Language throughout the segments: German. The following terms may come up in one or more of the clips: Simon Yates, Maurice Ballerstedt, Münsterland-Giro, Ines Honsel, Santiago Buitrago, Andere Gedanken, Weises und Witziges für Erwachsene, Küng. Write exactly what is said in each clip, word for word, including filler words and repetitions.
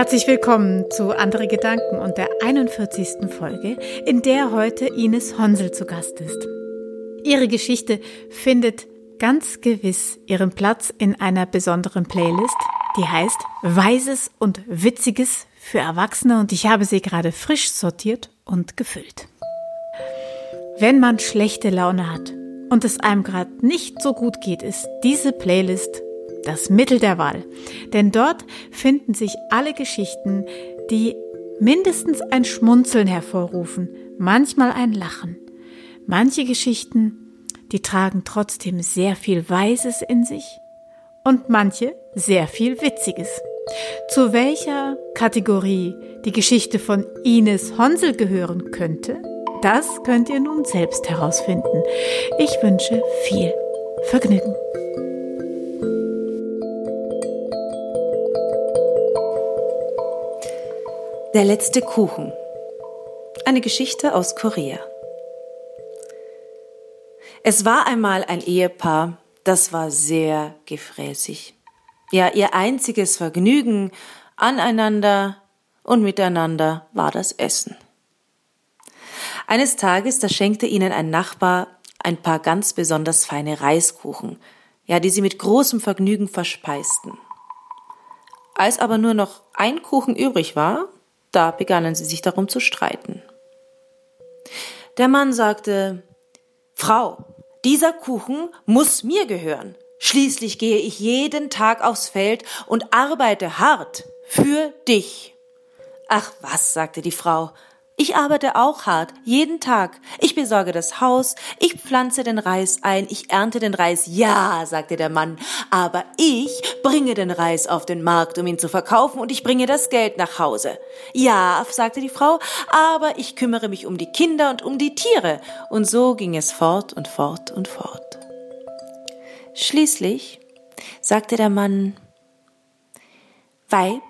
Herzlich willkommen zu Andere Gedanken und der einundvierzigsten Folge, in der heute Ines Honsel zu Gast ist. Ihre Geschichte findet ganz gewiss ihren Platz in einer besonderen Playlist, die heißt Weises und Witziges für Erwachsene, und ich habe sie gerade frisch sortiert und gefüllt. Wenn man schlechte Laune hat und es einem gerade nicht so gut geht, ist diese Playlist das Mittel der Wahl, denn dort finden sich alle Geschichten, die mindestens ein Schmunzeln hervorrufen, manchmal ein Lachen. Manche Geschichten, die tragen trotzdem sehr viel Weises in sich und manche sehr viel Witziges. Zu welcher Kategorie die Geschichte von Ines Honsel gehören könnte, das könnt ihr nun selbst herausfinden. Ich wünsche viel Vergnügen. Der letzte Kuchen. Eine Geschichte aus Korea. Es war einmal ein Ehepaar, das war sehr gefräßig. Ja, ihr einziges Vergnügen aneinander und miteinander war das Essen. Eines Tages, da schenkte ihnen ein Nachbar ein paar ganz besonders feine Reiskuchen, ja, die sie mit großem Vergnügen verspeisten. Als aber nur noch ein Kuchen übrig war, da begannen sie sich darum zu streiten. Der Mann sagte: »Frau, dieser Kuchen muss mir gehören. Schließlich gehe ich jeden Tag aufs Feld und arbeite hart für dich.« »Ach was«, sagte die Frau, »ich arbeite auch hart, jeden Tag. Ich besorge das Haus, ich pflanze den Reis ein, ich ernte den Reis.« »Ja«, sagte der Mann, »aber ich bringe den Reis auf den Markt, um ihn zu verkaufen, und ich bringe das Geld nach Hause.« »Ja«, sagte die Frau, »aber ich kümmere mich um die Kinder und um die Tiere.« Und so ging es fort und fort und fort. Schließlich sagte der Mann: »Weib,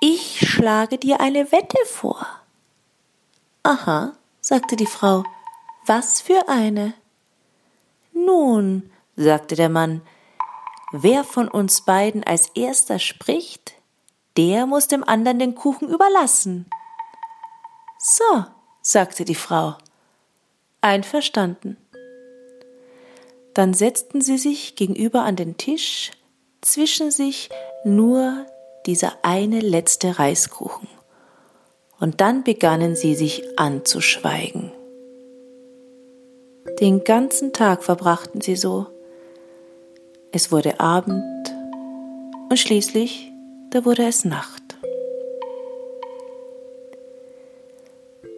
ich schlage dir eine Wette vor.« »Aha«, sagte die Frau, »was für eine?« »Nun«, sagte der Mann, »wer von uns beiden als erster spricht, der muss dem anderen den Kuchen überlassen.« »So«, sagte die Frau, »einverstanden.« Dann setzten sie sich gegenüber an den Tisch, zwischen sich nur dieser eine letzte Reiskuchen. Und dann begannen sie sich anzuschweigen. Den ganzen Tag verbrachten sie so. Es wurde Abend und schließlich, da wurde es Nacht.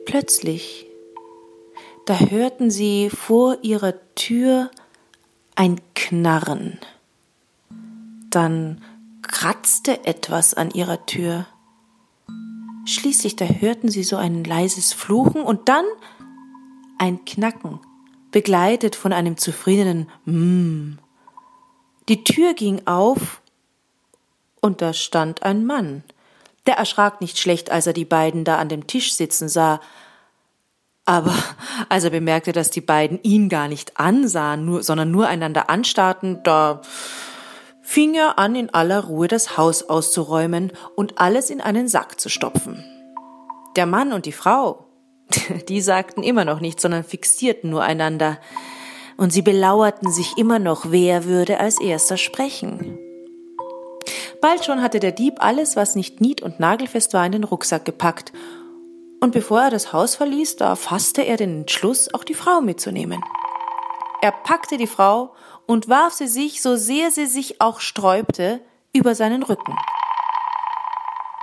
Plötzlich, da hörten sie vor ihrer Tür ein Knarren. Dann kratzte etwas an ihrer Tür. Schließlich, da hörten sie so ein leises Fluchen und dann ein Knacken, begleitet von einem zufriedenen Mmm. Die Tür ging auf und da stand ein Mann. Der erschrak nicht schlecht, als er die beiden da an dem Tisch sitzen sah. Aber als er bemerkte, dass die beiden ihn gar nicht ansahen, nur, sondern nur einander anstarrten, da fing er an, in aller Ruhe das Haus auszuräumen und alles in einen Sack zu stopfen. Der Mann und die Frau, die sagten immer noch nichts, sondern fixierten nur einander. Und sie belauerten sich immer noch, wer würde als erster sprechen. Bald schon hatte der Dieb alles, was nicht nied- und nagelfest war, in den Rucksack gepackt. Und bevor er das Haus verließ, da fasste er den Entschluss, auch die Frau mitzunehmen. Er packte die Frau und warf sie sich, so sehr sie sich auch sträubte, über seinen Rücken.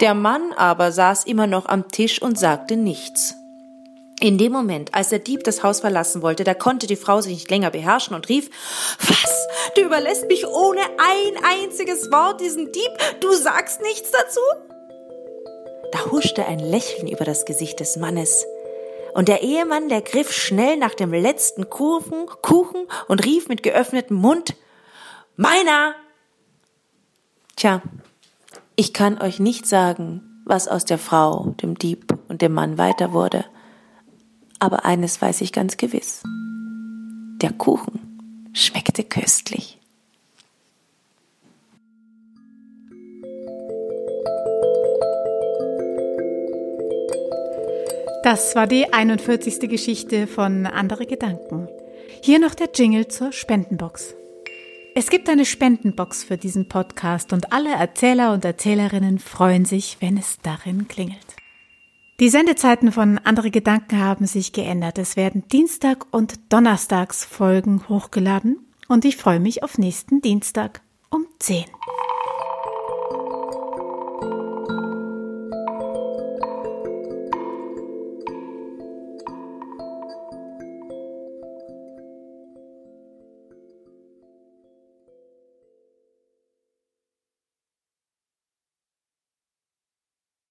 Der Mann aber saß immer noch am Tisch und sagte nichts. In dem Moment, als der Dieb das Haus verlassen wollte, da konnte die Frau sich nicht länger beherrschen und rief: »Was? Du überlässt mich ohne ein einziges Wort diesem Dieb? Du sagst nichts dazu?« Da huschte ein Lächeln über das Gesicht des Mannes. Und der Ehemann, der griff schnell nach dem letzten Kuchen, Kuchen und rief mit geöffnetem Mund: »Meiner!« Tja, ich kann euch nicht sagen, was aus der Frau, dem Dieb und dem Mann weiter wurde. Aber eines weiß ich ganz gewiss: der Kuchen schmeckte köstlich. Das war die einundvierzigste Geschichte von Andere Gedanken. Hier noch der Jingle zur Spendenbox. Es gibt eine Spendenbox für diesen Podcast und alle Erzähler und Erzählerinnen freuen sich, wenn es darin klingelt. Die Sendezeiten von Andere Gedanken haben sich geändert. Es werden Dienstag- und Donnerstagsfolgen hochgeladen und ich freue mich auf nächsten Dienstag um zehn.